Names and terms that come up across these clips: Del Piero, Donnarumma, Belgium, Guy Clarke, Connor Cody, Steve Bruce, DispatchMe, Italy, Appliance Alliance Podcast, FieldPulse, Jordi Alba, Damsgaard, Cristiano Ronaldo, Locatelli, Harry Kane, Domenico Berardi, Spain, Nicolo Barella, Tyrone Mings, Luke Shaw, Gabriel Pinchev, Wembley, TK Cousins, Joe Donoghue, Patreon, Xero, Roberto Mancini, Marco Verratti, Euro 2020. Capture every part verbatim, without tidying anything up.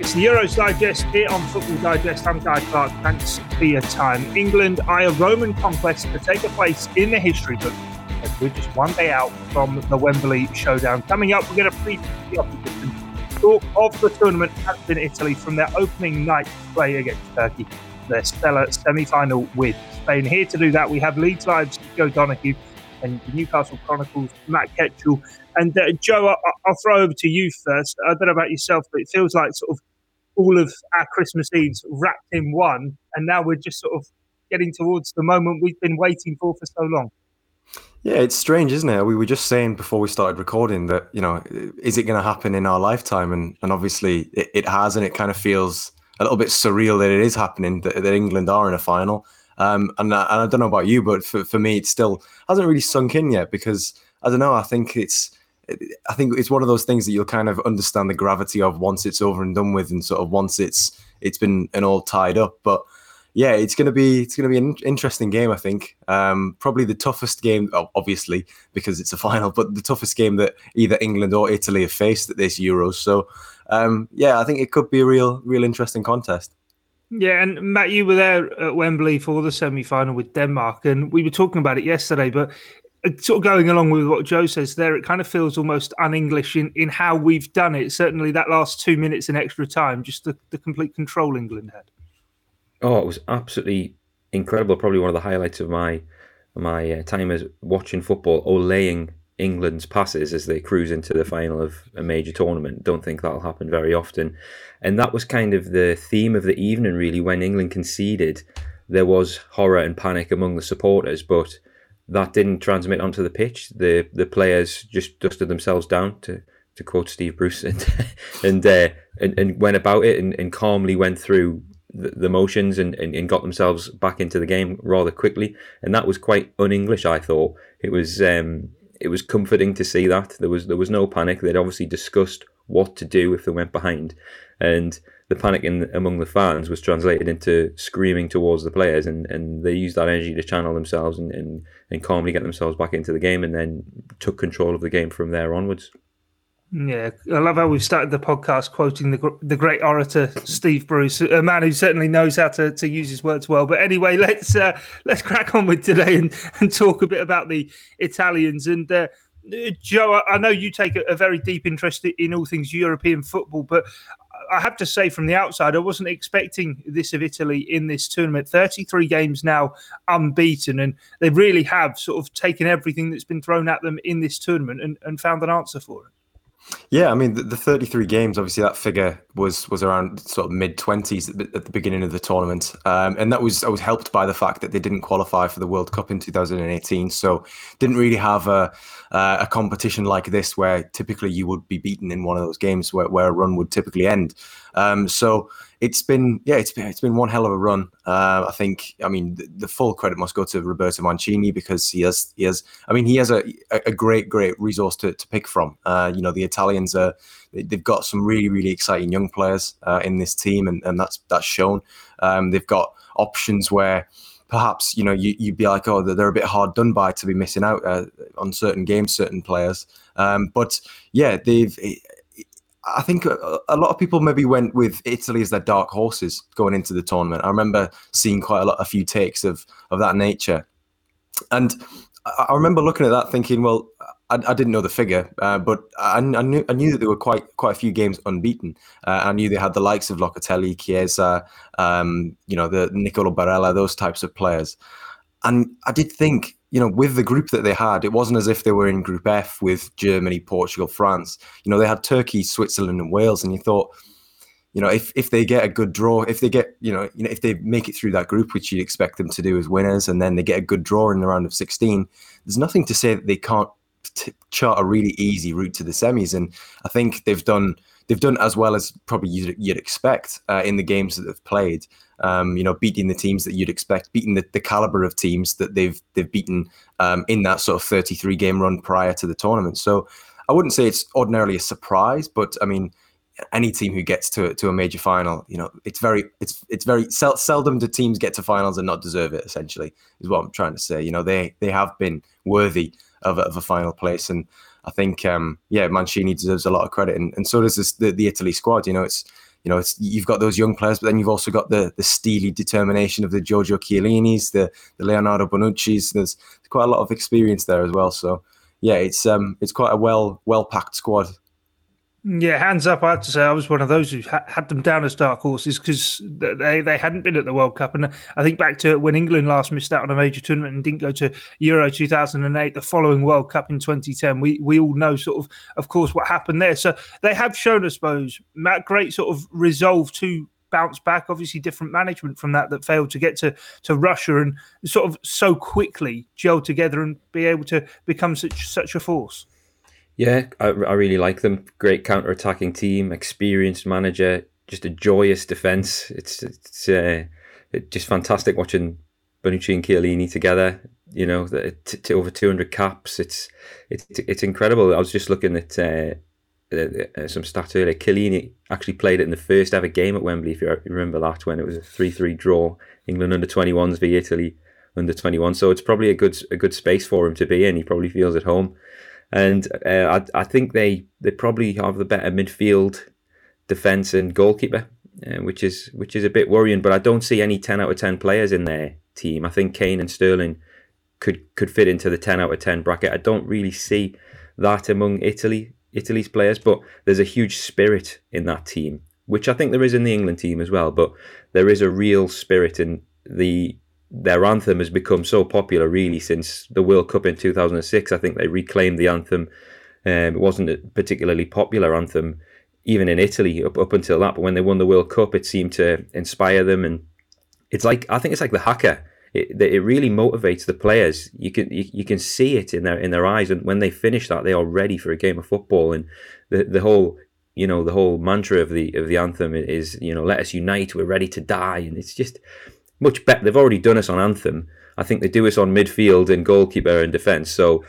It's the Euros Digest here on Football Digest. I'm Guy Clarke. Thanks for your time. England eye a Roman conquest to take a place in the history book. We're just one day out from the Wembley showdown. Coming up, we're going to preview the opposition. Talk of the tournament has been Italy from their opening night play against Turkey, their stellar semi-final with Spain. Here to do that, we have Leeds Live's Joe Donoghue and the Newcastle Chronicles, Matt Ketchell. And uh, Joe, I- I'll throw over to you first. I don't know about yourself, but it feels like sort of all of our Christmas Eves wrapped in one, and now we're just sort of getting towards the moment we've been waiting for for so long. Yeah, it's strange, isn't it? We were just saying before we started recording that, you know, is it going to happen in our lifetime? And and obviously it, it has, and it kind of feels a little bit surreal that it is happening, that, that England are in a final. Um, and, I, and I don't know about you, but for, for me, it still hasn't really sunk in yet because, I don't know, I think it's I think it's one of those things that you'll kind of understand the gravity of once it's over and done with, and sort of once it's it's been and all tied up. But yeah, it's gonna be it's gonna be an interesting game, I think. Um, probably the toughest game, obviously, because it's a final, but the toughest game that either England or Italy have faced at this Euros. So um, yeah, I think it could be a real, real interesting contest. Yeah, and Matt, you were there at Wembley for the semi-final with Denmark, and we were talking about it yesterday, but sort of going along with what Joe says there, it kind of feels almost un-English in, in how we've done it. Certainly that last two minutes in extra time, just the, the complete control England had. Oh, it was absolutely incredible. Probably one of the highlights of my my uh, time as watching football, olaying England's passes as they cruise into the final of a major tournament. Don't think that'll happen very often. And that was kind of the theme of the evening, really. When England conceded, there was horror and panic among the supporters, but that didn't transmit onto the pitch. The the players just dusted themselves down, to, to quote Steve Bruce, and and, uh, and and went about it and, and calmly went through the, the motions and, and, and got themselves back into the game rather quickly. And that was quite un-English, I thought. It was um, it was comforting to see that. There was there was no panic. They'd obviously discussed what to do if they went behind. And the panic in, among the fans was translated into screaming towards the players, and, and they used that energy to channel themselves and, and, and calmly get themselves back into the game, and then took control of the game from there onwards. Yeah, I love how we've started the podcast quoting the the great orator Steve Bruce, a man who certainly knows how to, to use his words well. But anyway, let's uh, let's crack on with today and, and talk a bit about the Italians. And uh, Joe, I know you take a very deep interest in all things European football, but I have to say, from the outside, I wasn't expecting this of Italy in this tournament. thirty-three games now unbeaten, and they really have sort of taken everything that's been thrown at them in this tournament and, and found an answer for it. Yeah, I mean, the, the thirty-three games, obviously that figure was was around sort of mid-twenties at, at the beginning of the tournament. Um, and that was, that was helped by the fact that they didn't qualify for the World Cup in two thousand eighteen. So didn't really have a uh, a competition like this where typically you would be beaten in one of those games where, where a run would typically end. Um, so it's been, yeah, it's been, it's been one hell of a run. Uh, I think, I mean, the, the full credit must go to Roberto Mancini because he has, he has, I mean, he has a, a great, great resource to, to pick from. Uh, you know, the Italians are, they've got some really, really exciting young players uh, in this team, and, and that's, that's shown. Um, they've got options where perhaps, you know, you, you'd be like, oh, they're a bit hard done by to be missing out uh, on certain games, certain players. Um, but yeah, they've, I think a lot of people maybe went with Italy as their dark horses going into the tournament. I remember seeing quite a lot, a few takes of, of that nature. And I remember looking at that thinking, well, I, I didn't know the figure, uh, but I, I knew I knew that there were quite quite a few games unbeaten. Uh, I knew they had the likes of Locatelli, Chiesa, um, you know, the Nicolo Barella, those types of players. And I did think, you know, with the group that they had, it wasn't as if they were in Group F with Germany, Portugal, France. You know, they had Turkey, Switzerland, and Wales, and you thought, you know, if, if they get a good draw, if they get, you know, you know, if they make it through that group, which you'd expect them to do as winners, and then they get a good draw in the round of sixteen, there's nothing to say that they can't t- chart a really easy route to the semis. And I think they've done they've done as well as probably you'd, you'd expect uh, in the games that they've played. Um, you know, beating the teams that you'd expect, beating the, the caliber of teams that they've they've beaten um, in that sort of thirty-three game run prior to the tournament. So I wouldn't say it's ordinarily a surprise, but I mean, any team who gets to to a major final, you know, it's very it's it's very sel- seldom do teams get to finals and not deserve it. Essentially, is what I'm trying to say. You know, they they have been worthy of a, of a final place, and I think um, yeah, Mancini deserves a lot of credit, and, and so does this, the the Italy squad. You know, it's you know, it's, you've got those young players, but then you've also got the the steely determination of the Giorgio Chiellinis, the the Leonardo Bonucci's. There's quite a lot of experience there as well. So yeah, it's um it's quite a well well packed squad. Yeah, hands up, I have to say, I was one of those who ha- had them down as dark horses because they, they hadn't been at the World Cup. And I think back to when England last missed out on a major tournament and didn't go to Euro two thousand eight, the following World Cup in twenty ten. We we all know, sort of, of course, what happened there. So they have shown, I suppose, Matt, great sort of resolve to bounce back. Obviously, different management from that that failed to get to, to Russia and sort of so quickly gel together and be able to become such such a force. Yeah, I, I really like them. Great counter-attacking team, experienced manager, just a joyous defence. It's it's uh, it just fantastic watching Bonucci and Chiellini together. You know, the, t- to over two hundred caps. It's it's it's incredible. I was just looking at uh, uh, some stats earlier. Chiellini actually played it in the first ever game at Wembley, if you remember that, when it was a three three draw. England under twenty-ones v Italy under twenty-one. So it's probably a good a good space for him to be in. He probably feels at home. And uh, I, I think they, they probably have the better midfield, defence and goalkeeper, uh, which is which is a bit worrying. But I don't see any ten out of ten players in their team. I think Kane and Sterling could could fit into the ten out of ten bracket. I don't really see that among Italy Italy's players, but there's a huge spirit in that team, which I think there is in the England team as well. But there is a real spirit, and the their anthem has become so popular really since the World Cup in two thousand six. I think they reclaimed the anthem. Um, it wasn't a particularly popular anthem, even in Italy up, up until that. But when they won the World Cup, it seemed to inspire them. And it's like, I think it's like the haka. It, it really motivates the players. You can you, you can see it in their in their eyes. And when they finish that, they are ready for a game of football. And the the whole you know the whole mantra of the of the anthem is, you know, let us unite. We're ready to die. And it's just much better. They've already done us on anthem. I think they do us on midfield and goalkeeper and defence. So,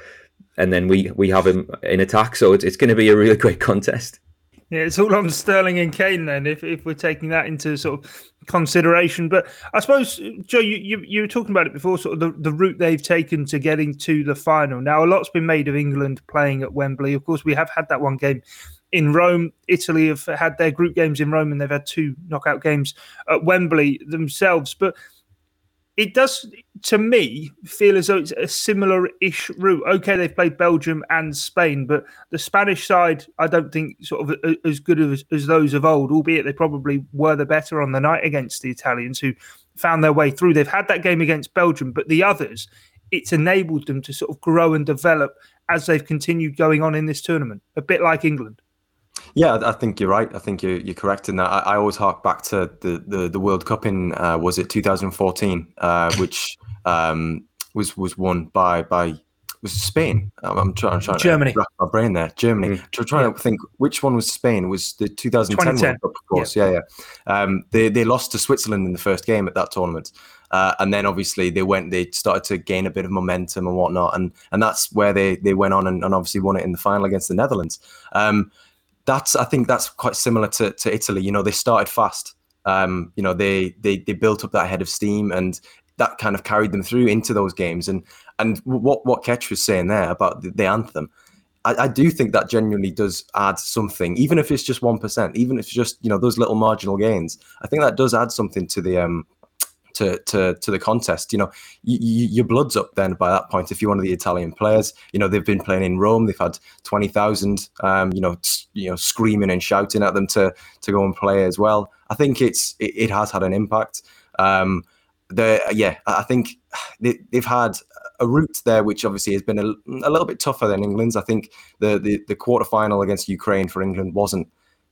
and then we we have him in attack. So it's it's going to be a really great contest. Yeah, it's all on Sterling and Kane then, if if we're taking that into sort of consideration. But I suppose, Joe, you, you, you were talking about it before, sort of the, the route they've taken to getting to the final. Now, a lot's been made of England playing at Wembley. Of course, we have had that one game in Rome. Italy have had their group games in Rome and they've had two knockout games at Wembley themselves. But it does, to me, feel as though it's a similar-ish route. Okay, they've played Belgium and Spain, but the Spanish side, I don't think sort of as good as, as those of old, albeit they probably were the better on the night against the Italians, who found their way through. They've had that game against Belgium, but the others, it's enabled them to sort of grow and develop as they've continued going on in this tournament, a bit like England. Yeah, I think you're right. I think you're, you're correct in that. I, I always hark back to the, the, the World Cup in, uh, was it two thousand fourteen, uh, which um, was was won by, by was Spain? I'm, I'm trying, I'm trying Germany. to wrap my brain there. Germany. Mm. I'm trying yeah. to think which one was Spain. Was the two thousand ten World Cup, of course. Yeah, yeah. yeah. Um, they, they lost to Switzerland in the first game at that tournament. Uh, and then obviously they went, they started to gain a bit of momentum and whatnot. And, and that's where they, they went on and, and obviously won it in the final against the Netherlands. Um, That's I think that's quite similar to, to Italy. You know, they started fast. Um, you know, they, they they built up that head of steam, and that kind of carried them through into those games. And and what what Ketch was saying there about the, the anthem, I, I do think that genuinely does add something, even if it's just one percent, even if it's just, you know, those little marginal gains. I think that does add something to the um to to to the contest. You know, you, you, your blood's up then by that point if you're one of the Italian players. You know, they've been playing in Rome, they've had twenty thousand um you know t- you know screaming and shouting at them to to go and play as well. I think it's it, it has had an impact. um the yeah I think they, they've had a route there which obviously has been a, a little bit tougher than England's. I think the the, the quarterfinal against Ukraine for England wasn't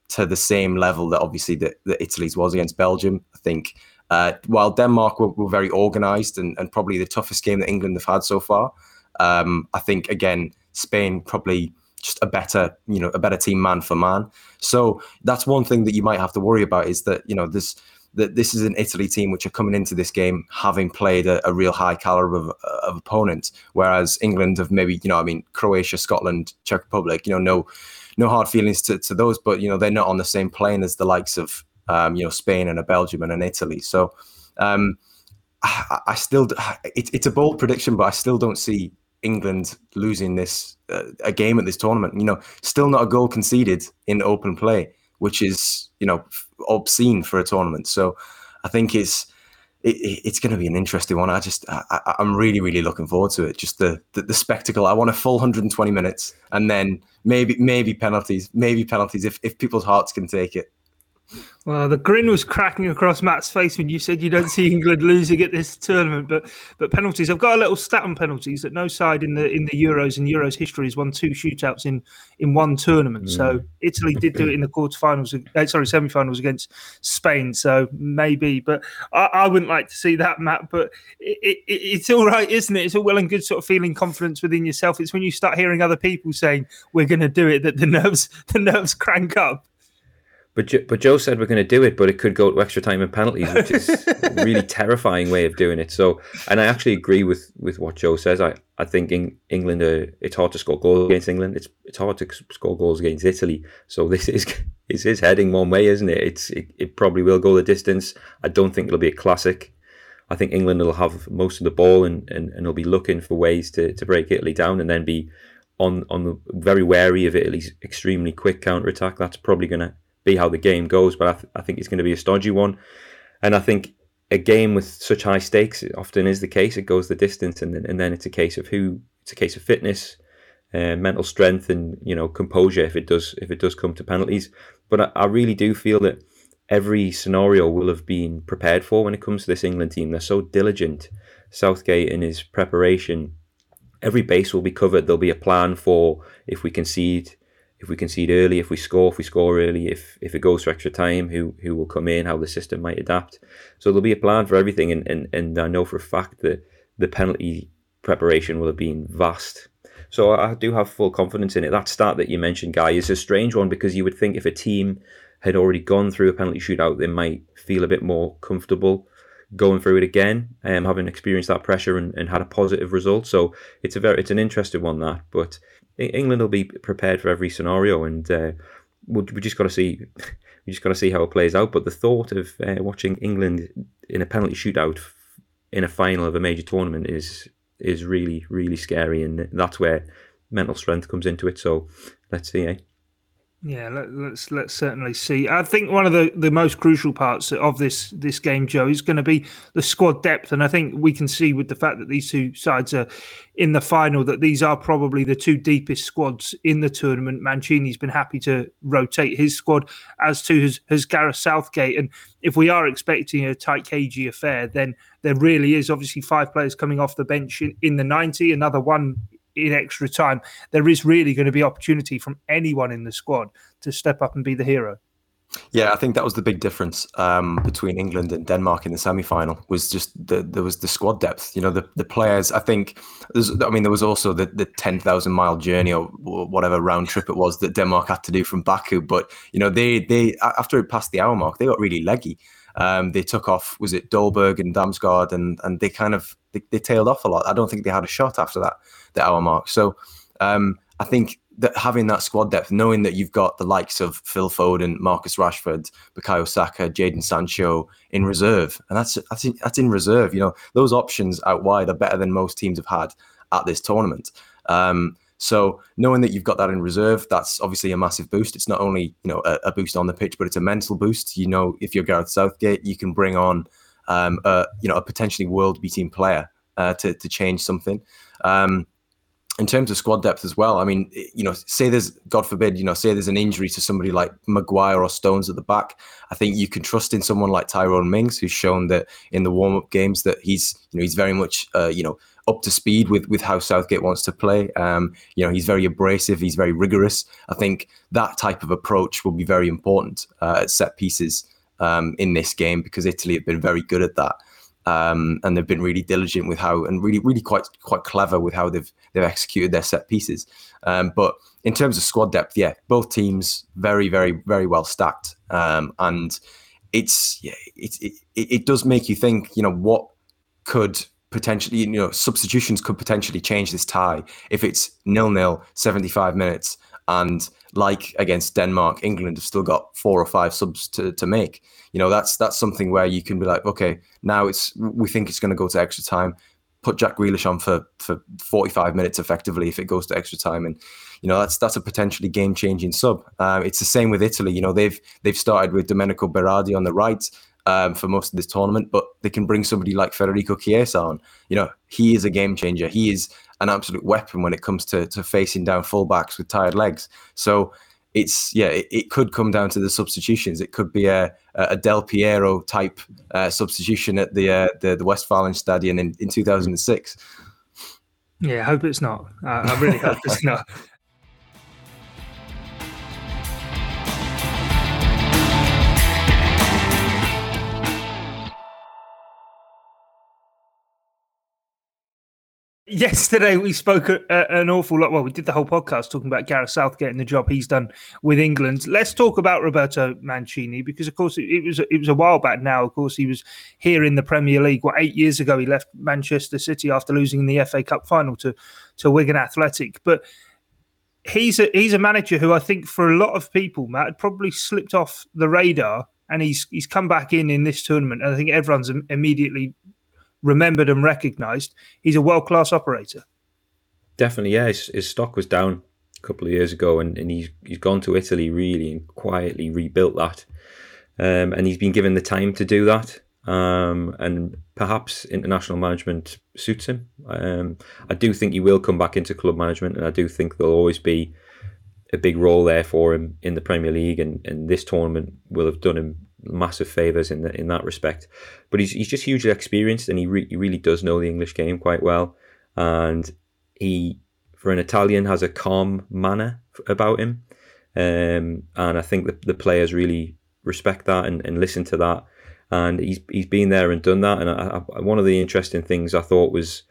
to the same level that obviously that, that Italy's was against Belgium. I think Uh, while Denmark were, were very organised and, and probably the toughest game that England have had so far, um, I think again Spain probably just a better, you know, a better team man for man. So that's one thing that you might have to worry about, is that, you know, this that this is an Italy team which are coming into this game having played a, a real high calibre of, of opponent, whereas England have maybe, you know, I mean Croatia, Scotland, Czech Republic, you know, no no hard feelings to, to those, but you know they're not on the same plane as the likes of, Um, you know, Spain and a Belgium and an Italy. So um, I, I still, it, it's a bold prediction, but I still don't see England losing this, uh, a game at this tournament. You know, still not a goal conceded in open play. which is, you know, obscene for a tournament. So I think it's it, it's going to be an interesting one. I just I, I'm really really looking forward to it. Just the, the the spectacle. I want a full one hundred twenty minutes, and then maybe maybe penalties, maybe penalties if if people's hearts can take it. Well, the grin was cracking across Matt's face when you said you don't see England losing at this tournament, but but penalties. I've got a little stat on penalties that no side in the in the Euros and Euros history has won two shootouts in, in one tournament. Mm. So Italy did do it in the quarterfinals, uh, sorry, semi-finals against Spain. So maybe, but I, I wouldn't like to see that, Matt. But it, it, it's all right, isn't it? It's all well and good, sort of feeling confidence within yourself. It's when you start hearing other people saying we're going to do it that the nerves the nerves crank up. But but Joe said we're going to do it, but it could go to extra time and penalties, which is a really terrifying way of doing it. So, and I actually agree with, with what Joe says. I I think in England, uh, it's hard to score goals against England. It's it's hard to score goals against Italy. So this is is is heading one way, isn't it? It's it, it probably will go the distance. I don't think it'll be a classic. I think England will have most of the ball and and and will be looking for ways to, to break Italy down and then be on on the very wary of Italy's extremely quick counter attack. That's probably going to be how the game goes, but I, th- I think it's going to be a stodgy one, and I think a game with such high stakes, it often is the case, it goes the distance, and then, and then it's a case of who it's a case of fitness and uh, mental strength and, you know, composure if it does if it does come to penalties. But I, I really do feel that every scenario will have been prepared for when it comes to this England team. They're so diligent, Southgate, in his preparation. Every base will be covered. There'll be a plan for if we concede If we concede early, if we score, if we score early, if if it goes to extra time, who who will come in, how the system might adapt. So there'll be a plan for everything, and, and, and I know for a fact that the penalty preparation will have been vast. So I do have full confidence in it. That stat that you mentioned, Guy, is a strange one because you would think if a team had already gone through a penalty shootout, they might feel a bit more comfortable going through it again, um, having experienced that pressure and, and had a positive result. So it's a very it's an interesting one, that, but England will be prepared for every scenario, and uh, we we just got to see we just got to see how it plays out. But the thought of uh, watching England in a penalty shootout in a final of a major tournament is is really really scary, and that's where mental strength comes into it. So let's see, eh? Yeah, let, let's let's certainly see. I think one of the, the most crucial parts of this this game, Joe, is going to be the squad depth, and I think we can see with the fact that these two sides are in the final that these are probably the two deepest squads in the tournament. Mancini's been happy to rotate his squad, as too has, has Gareth Southgate. And if we are expecting a tight, cagey affair, then there really is obviously five players coming off the bench in, in the ninety, another one in extra time. There is really going to be opportunity from anyone in the squad to step up and be the hero. Yeah, I think that was the big difference um, between England and Denmark in the semi-final, was just the, there was the squad depth. You know, the, the players, I think, I mean, there was also the, the ten thousand mile journey or whatever round trip it was that Denmark had to do from Baku. But, you know, they, they after it passed the hour mark, they got really leggy. Um, they took off, was it Dolberg and Damsgaard, and and they kind of, they, they tailed off a lot. I don't think they had a shot after that, the hour mark. So um, I think that having that squad depth, knowing that you've got the likes of Phil Foden, Marcus Rashford, Bukayo Saka, Jadon Sancho in reserve, and that's, that's, in, that's in reserve. You know, those options out wide are better than most teams have had at this tournament. Um, so knowing that you've got that in reserve, that's obviously a massive boost. It's not only, you know, a, a boost on the pitch, but it's a mental boost. You know, if you're Gareth Southgate, you can bring on, um, a, you know, a potentially world-beating player uh, to to change something. Um, in terms of squad depth as well, I mean, you know, say there's, God forbid, you know, say there's an injury to somebody like Maguire or Stones at the back. I think you can trust in someone like Tyrone Mings, who's shown that in the warm-up games that he's, you know, he's very much, uh, you know, up to speed with with how Southgate wants to play. Um, you know, he's very abrasive, he's very rigorous. I think that type of approach will be very important uh, at set pieces um, in this game, because Italy have been very good at that. Um, and they've been really diligent with how, and really, really quite quite clever with how they've they've executed their set pieces. Um, but in terms of squad depth, yeah, both teams very, very, very well stacked. Um, and it's yeah, it, it it does make you think, you know, what could potentially, you know, substitutions could potentially change this tie if it's nil-nil, seventy-five minutes, and like against Denmark, England have still got four or five subs to, to make. You know, that's that's something where you can be like, okay, now it's we think it's going to go to extra time. Put Jack Grealish on for for forty-five minutes effectively if it goes to extra time, and you know, that's that's a potentially game-changing sub. Uh, it's the same with Italy. You know, they've they've started with Domenico Berardi on the right um, for most of this tournament, but they can bring somebody like Federico Chiesa on. You know, he is a game-changer. He is an absolute weapon when it comes to to facing down fullbacks with tired legs. So it's, yeah, it, it could come down to the substitutions. It could be a a Del Piero type uh, substitution at the uh, the, the Westfalenstadion in, in two thousand six. Yeah, I hope it's not. I, I really hope it's not. Yesterday we spoke a, a, an awful lot. Well, we did the whole podcast talking about Gareth Southgate and the job he's done with England. Let's talk about Roberto Mancini, because, of course, it, it was it was a while back now. Of course, he was here in the Premier League. What, eight years ago, he left Manchester City after losing in the F A Cup final to to Wigan Athletic. But he's a he's a manager who I think for a lot of people, Matt, had probably slipped off the radar, and he's he's come back in in this tournament, and I think everyone's immediately remembered and recognised he's a world-class operator. Definitely, yeah. His, his stock was down a couple of years ago, and, and he's he's gone to Italy really and quietly rebuilt that. Um, and he's been given the time to do that. Um, and perhaps international management suits him. Um, I do think he will come back into club management, and I do think there'll always be a big role there for him in the Premier League, and, and this tournament will have done him massive favours in the, in that respect. But he's he's just hugely experienced, and he, re, he really does know the English game quite well. And he, for an Italian, has a calm manner about him. Um, and I think the, the players really respect that and, and listen to that. And he's he's been there and done that. And I, I, one of the interesting things I thought was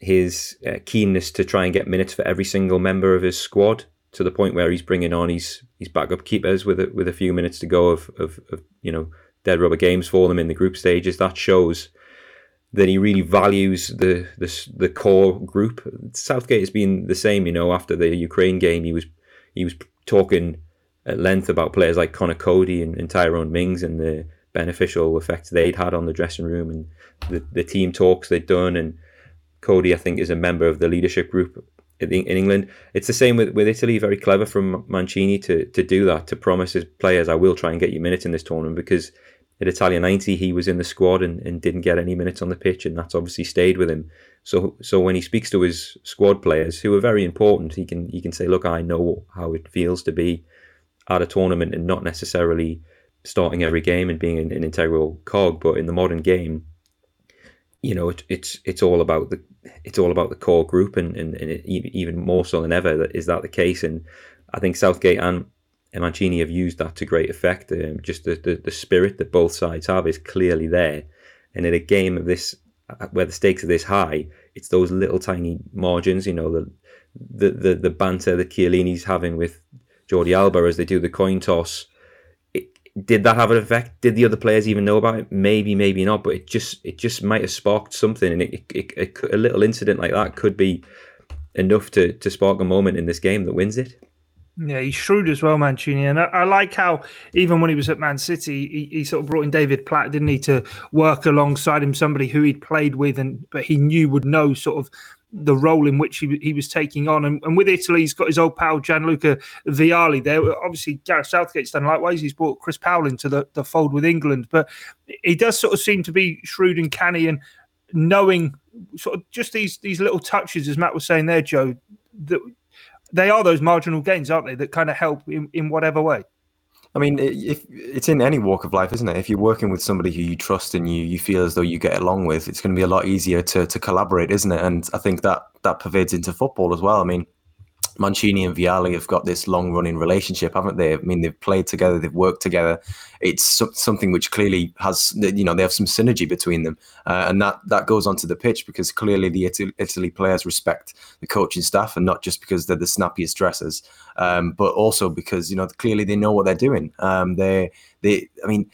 his uh, keenness to try and get minutes for every single member of his squad, to the point where he's bringing on his his backup keepers with a, with a few minutes to go of, of of you know dead rubber games for them in the group stages. That shows that he really values the the, the core group. Southgate has been the same, you know. After the Ukraine game, he was he was talking at length about players like Connor Cody and, and Tyrone Mings and the beneficial effects they'd had on the dressing room and the, the team talks they'd done. And Cody, I think, is a member of the leadership group in England. It's the same with, with Italy. Very clever from Mancini to, to do that, to promise his players, I will try and get you minutes in this tournament, because at Italia ninety he was in the squad and, and didn't get any minutes on the pitch, and that's obviously stayed with him. So so when he speaks to his squad players, who are very important, he can he can say, look, I know how it feels to be at a tournament and not necessarily starting every game and being an, an integral cog, but in the modern game, you know, it, it's it's all about the it's all about the core group, and and, and it, even more so than ever is that the case. And I think Southgate and Mancini have used that to great effect. Um, just the, the the spirit that both sides have is clearly there, and in a game of this where the stakes are this high, it's those little tiny margins. You know, the the the, the banter that Chiellini's having with Jordi Alba as they do the coin toss. Did that have an effect? Did the other players even know about it? Maybe, maybe not. But it just it just might have sparked something, and it, it, it, a little incident like that could be enough to to spark a moment in this game that wins it. Yeah, he's shrewd as well, Mancini. And I, I like how even when he was at Man City, he, he sort of brought in David Platt, didn't he, to work alongside him, somebody who he'd played with, and but he knew would know sort of the role in which he, he was taking on. And, and with Italy, he's got his old pal Gianluca Vialli there. Obviously, Gareth Southgate's done likewise. He's brought Chris Powell into the, the fold with England. But he does sort of seem to be shrewd and canny, and knowing sort of just these, these little touches, as Matt was saying there, Joe, that they are those marginal gains, aren't they, that kind of help in, in whatever way. I mean, if it's in any walk of life, isn't it? If you're working with somebody who you trust and you you feel as though you get along with, it's going to be a lot easier to to collaborate, isn't it? And I think that that pervades into football as well. I mean, Mancini and Vialli have got this long-running relationship, haven't they? I mean, they've played together, they've worked together. It's so, something which clearly has, you know, they have some synergy between them. Uh, and that, that goes onto the pitch, because clearly the Italy, Italy players respect the coaching staff, and not just because they're the snappiest dressers, um, but also because, you know, clearly they know what they're doing. Um, they, they, I mean,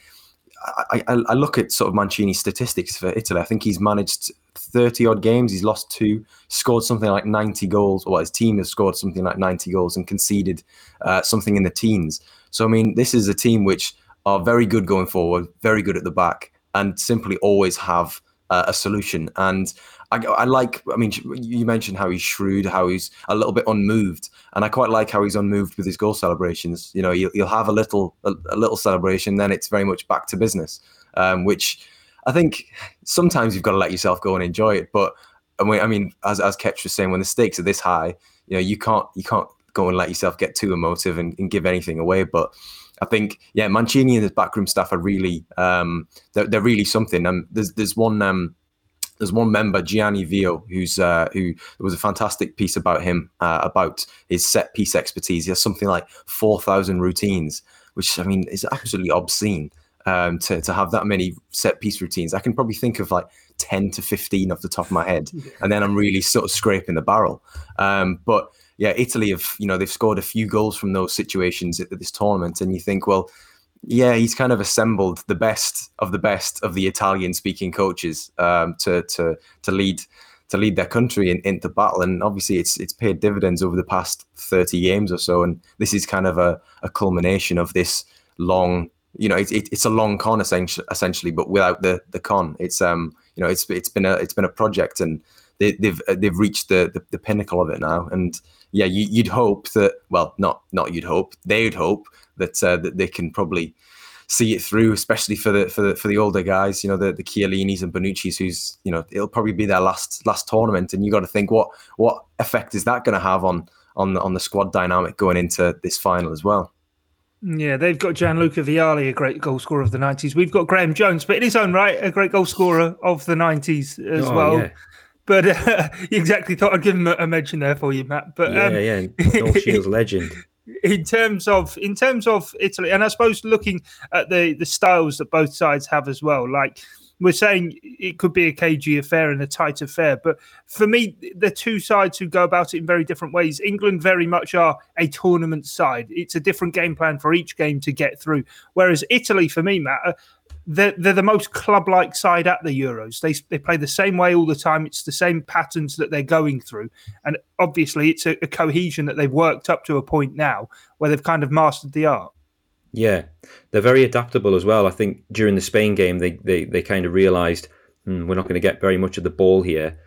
I, I, I look at sort of Mancini's statistics for Italy. I think he's managed thirty-odd games. He's lost two, scored something like ninety goals, or his team has scored something like ninety goals and conceded uh, something in the teens. So, I mean, this is a team which are very good going forward, very good at the back, and simply always have uh, a solution. And I, I like, I mean, you mentioned how he's shrewd, how he's a little bit unmoved, and I quite like how he's unmoved with his goal celebrations. You know, you'll, you'll have a little a, a little celebration, then it's very much back to business, um, which I think sometimes you've got to let yourself go and enjoy it. But I mean, I mean, as as Ketch was saying, when the stakes are this high, you know, you can't you can't go and let yourself get too emotive and, and give anything away. But I think, yeah, Mancini and his backroom staff are really um, they're, they're really something. And there's there's one um, there's one member, Gianni Vio, who's uh, who there was a fantastic piece about him uh, about his set piece expertise. He has something like four thousand routines, which I mean is absolutely obscene. Um, to, to have that many set piece routines. I can probably think of like ten to fifteen off the top of my head. And then I'm really sort of scraping the barrel. Um, but yeah, Italy have, you know, they've scored a few goals from those situations at this tournament. And you think, well, yeah, he's kind of assembled the best of the best of the Italian speaking coaches um, to, to, to lead, to lead their country in, into battle. And obviously it's, it's paid dividends over the past thirty games or so. And this is kind of a, a culmination of this long, you know, it's it, it's a long con essentially, but without the, the con, it's um, you know, it's it's been a it's been a project, and they, they've they've reached the, the the pinnacle of it now. And yeah, you, you'd hope that well, not not you'd hope they'd hope that uh, that they can probably see it through, especially for the for the for the older guys, you know, the the Chiellinis and Bonucci's, who's you know, it'll probably be their last last tournament, and you got to think what what effect is that going to have on on the, on the squad dynamic going into this final as well. Yeah, they've got Gianluca Vialli, a great goal scorer of the nineties. We've got Graham Jones, but in his own right, a great goal scorer of the nineties as oh, well. Yeah. But uh, exactly, thought I'd give him a mention there for you, Matt. But yeah, um, yeah, North Shields legend. In terms of in terms of Italy, and I suppose looking at the the styles that both sides have as well, like we're saying, it could be a cagey affair and a tight affair. But for me, the two sides who go about it in very different ways. England very much are a tournament side. It's a different game plan for each game to get through. Whereas Italy, for me, Matt, they're, they're the most club-like side at the Euros. They they play the same way all the time. It's the same patterns that they're going through. And obviously, it's a, a cohesion that they've worked up to a point now where they've kind of mastered the art. Yeah, they're very adaptable as well. I think during the Spain game, they they, they kind of realised hmm, we're not going to get very much of the ball here,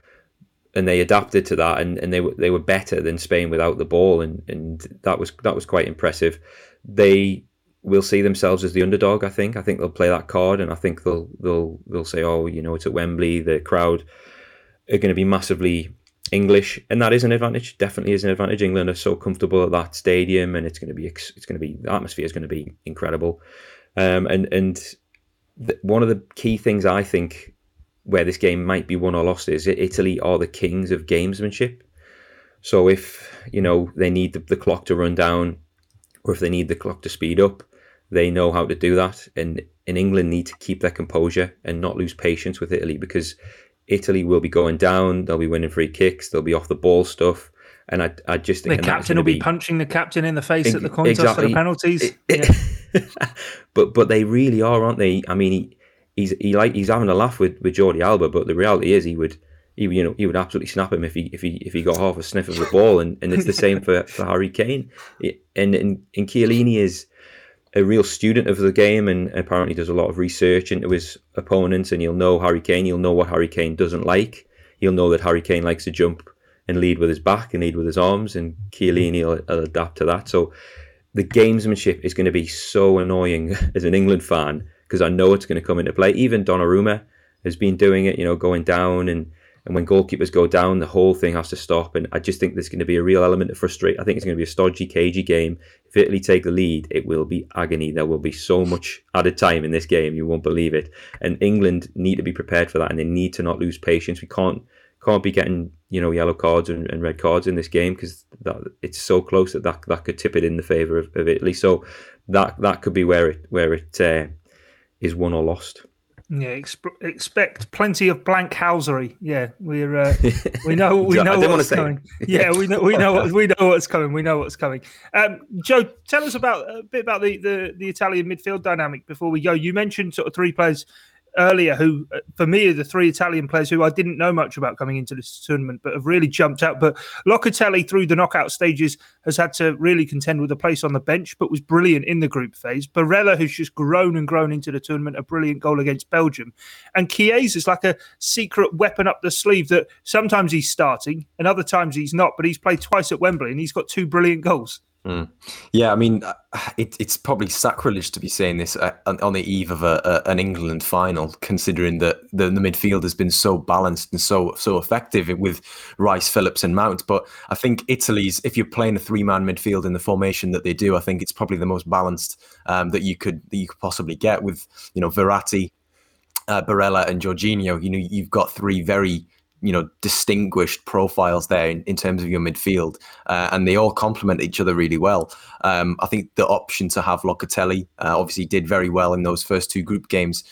and they adapted to that, and, and they were they were better than Spain without the ball, and, and that was that was quite impressive. They will see themselves as the underdog. I think I think they'll play that card, and I think they'll they'll they'll say, oh, you know, it's at Wembley, the crowd are going to be massively English, and that is an advantage. Definitely is an advantage. England are so comfortable at that stadium, and it's going to be it's going to be the atmosphere is going to be incredible. Um, and and the, one of the key things I think where this game might be won or lost is Italy are the kings of gamesmanship. So if you know they need the, the clock to run down, or if they need the clock to speed up, they know how to do that. And and England need to keep their composure and not lose patience with Italy, because Italy will be going down. They'll be winning free kicks. They'll be off the ball stuff, and I, I just think the captain will be, be punching the captain in the face in, at the coin toss exactly. for the penalties. It, it, yeah. but but they really are, aren't they? I mean, he, he's he like he's having a laugh with, with Jordi Alba, but the reality is he would he you know he would absolutely snap him if he if he if he got half a sniff of the ball, and, and it's the same for, for Harry Kane. And and and Chiellini is a real student of the game, and apparently does a lot of research into his opponents, and you'll know Harry Kane, you'll know what Harry Kane doesn't like. You'll know that Harry Kane likes to jump and lead with his back and lead with his arms, and Chiellini will, will adapt to that. So the gamesmanship is going to be so annoying as an England fan, because I know it's going to come into play. Even Donnarumma has been doing it, you know, going down, and, and when goalkeepers go down, the whole thing has to stop. And I just think there's going to be a real element of frustration. I think it's going to be a stodgy, cagey game. If Italy take the lead, it will be agony. There will be so much added time in this game, you won't believe it. And England need to be prepared for that, and they need to not lose patience. We can't can't be getting you know yellow cards and, and red cards in this game, because that, it's so close that, that that could tip it in the favour of, of Italy. So that that could be where it where it uh, is won or lost. Yeah, ex- expect plenty of blank housery. Yeah, we're uh, we know we know what's coming. Yeah, we know we know what, we know what's coming. We know what's coming. Um, Joe, tell us about a bit about the, the, the Italian midfield dynamic before we go. You mentioned sort of three players earlier, who for me are the three Italian players who I didn't know much about coming into this tournament, but have really jumped out. But Locatelli through the knockout stages has had to really contend with a place on the bench, but was brilliant in the group phase. Barella, who's just grown and grown into the tournament, a brilliant goal against Belgium. And Chiesa is like a secret weapon up the sleeve that sometimes he's starting and other times he's not, but he's played twice at Wembley and he's got two brilliant goals. Mm. Yeah, I mean, it, it's probably sacrilege to be saying this uh, on the eve of a, a, an England final, considering that the, the midfield has been so balanced and so so effective with Rice, Phillips and Mount. But I think Italy's, if you're playing a three-man midfield in the formation that they do, I think it's probably the most balanced um, that you could that you could possibly get with, you know, Verratti, uh, Barella and Jorginho. You know, you've got three very, you know, distinguished profiles there in, in terms of your midfield, uh, and they all complement each other really well. Um, I think the option to have Locatelli uh, obviously did very well in those first two group games,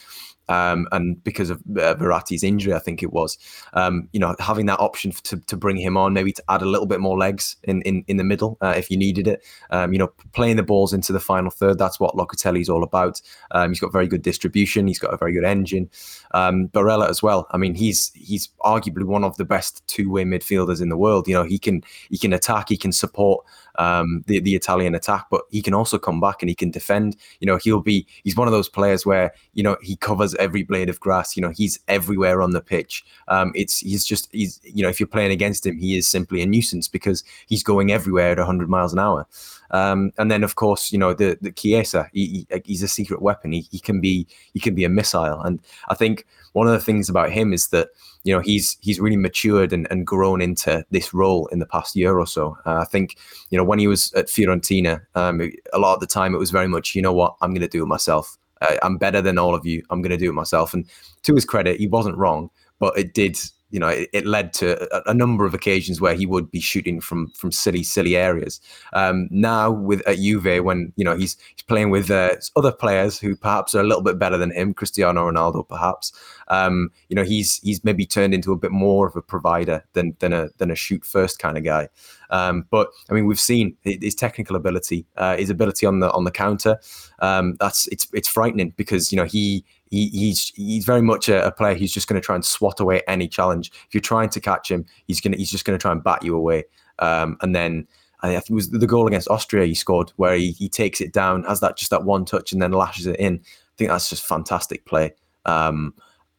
um, and because of uh, Verratti's injury, I think it was, um, you know, having that option to to bring him on, maybe to add a little bit more legs in in, in the middle uh, if you needed it. Um, you know, playing the balls into the final third, that's what Locatelli's all about. Um, he's got very good distribution. He's got a very good engine. Um, Barella as well. I mean, he's he's arguably one of the best two-way midfielders in the world. You know, he can he can attack, he can support um, the the Italian attack, but he can also come back and he can defend. You know, he'll be he's one of those players where, you know, he covers every blade of grass. You know, he's everywhere on the pitch. Um, it's he's just he's you know, if you're playing against him, he is simply a nuisance because he's going everywhere at one hundred miles an hour. Um, and then, of course, you know, the, the Chiesa, he, he, he's a secret weapon. He, he can be he can be a missile. And I think one of the things about him is that, you know, he's he's really matured and, and grown into this role in the past year or so. Uh, I think, you know, when he was at Fiorentina, um, a lot of the time it was very much, you know what, I'm going to do it myself. Uh, I'm better than all of you. I'm going to do it myself. And to his credit, he wasn't wrong, but it did, you know, it, it led to a, a number of occasions where he would be shooting from from silly, silly areas. Um, now with at Juve, when, you know, he's he's playing with uh, other players who perhaps are a little bit better than him, Cristiano Ronaldo perhaps. Um, you know, he's he's maybe turned into a bit more of a provider than than a than a shoot first kind of guy. Um, but I mean, we've seen his technical ability, uh, his ability on the on the counter. Um, that's it's it's frightening because, you know, he. He, he's he's very much a, a player who's just going to try and swat away any challenge. If you're trying to catch him, he's gonna he's just going to try and bat you away. Um, and then I think it was the goal against Austria he scored, where he, he takes it down, has that just that one touch, and then lashes it in. I think that's just fantastic play. Um,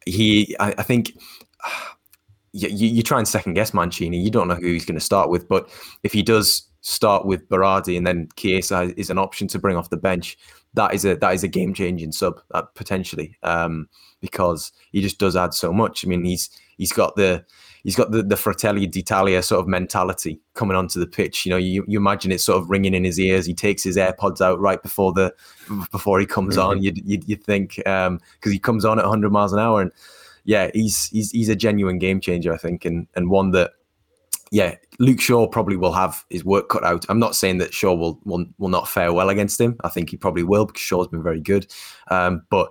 he I, I think. You, you try and second guess Mancini. You don't know who he's going to start with, but if he does start with Berardi and then Chiesa is an option to bring off the bench, that is a that is a game changing sub uh, potentially, um, because he just does add so much. I mean, he's he's got the he's got the, the Fratelli d'Italia sort of mentality coming onto the pitch. You know, you, you imagine it sort of ringing in his ears. He takes his AirPods out right before the before he comes on. You you you think because um, he comes on at one hundred miles an hour and. Yeah, he's he's he's a genuine game changer, I think, and and one that, yeah, Luke Shaw probably will have his work cut out. I'm not saying that Shaw will will, will not fare well against him. I think he probably will because Shaw's been very good. Um, but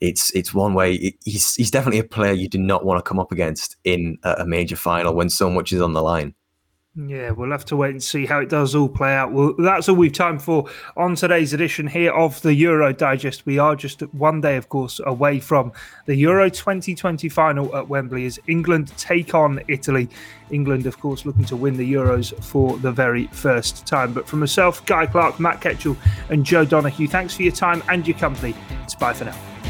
it's it's one way. It, he's he's definitely a player you do not want to come up against in a, a major final when so much is on the line. Yeah, we'll have to wait and see how it does all play out. Well, that's all we've time for on today's edition here of the Euro Digest. We are just one day, of course, away from the Euro twenty twenty final at Wembley as England take on Italy. England, of course, looking to win the Euros for the very first time. But from myself, Guy Clarke, Matt Ketchell and Joe Donoghue, thanks for your time and your company. It's bye for now.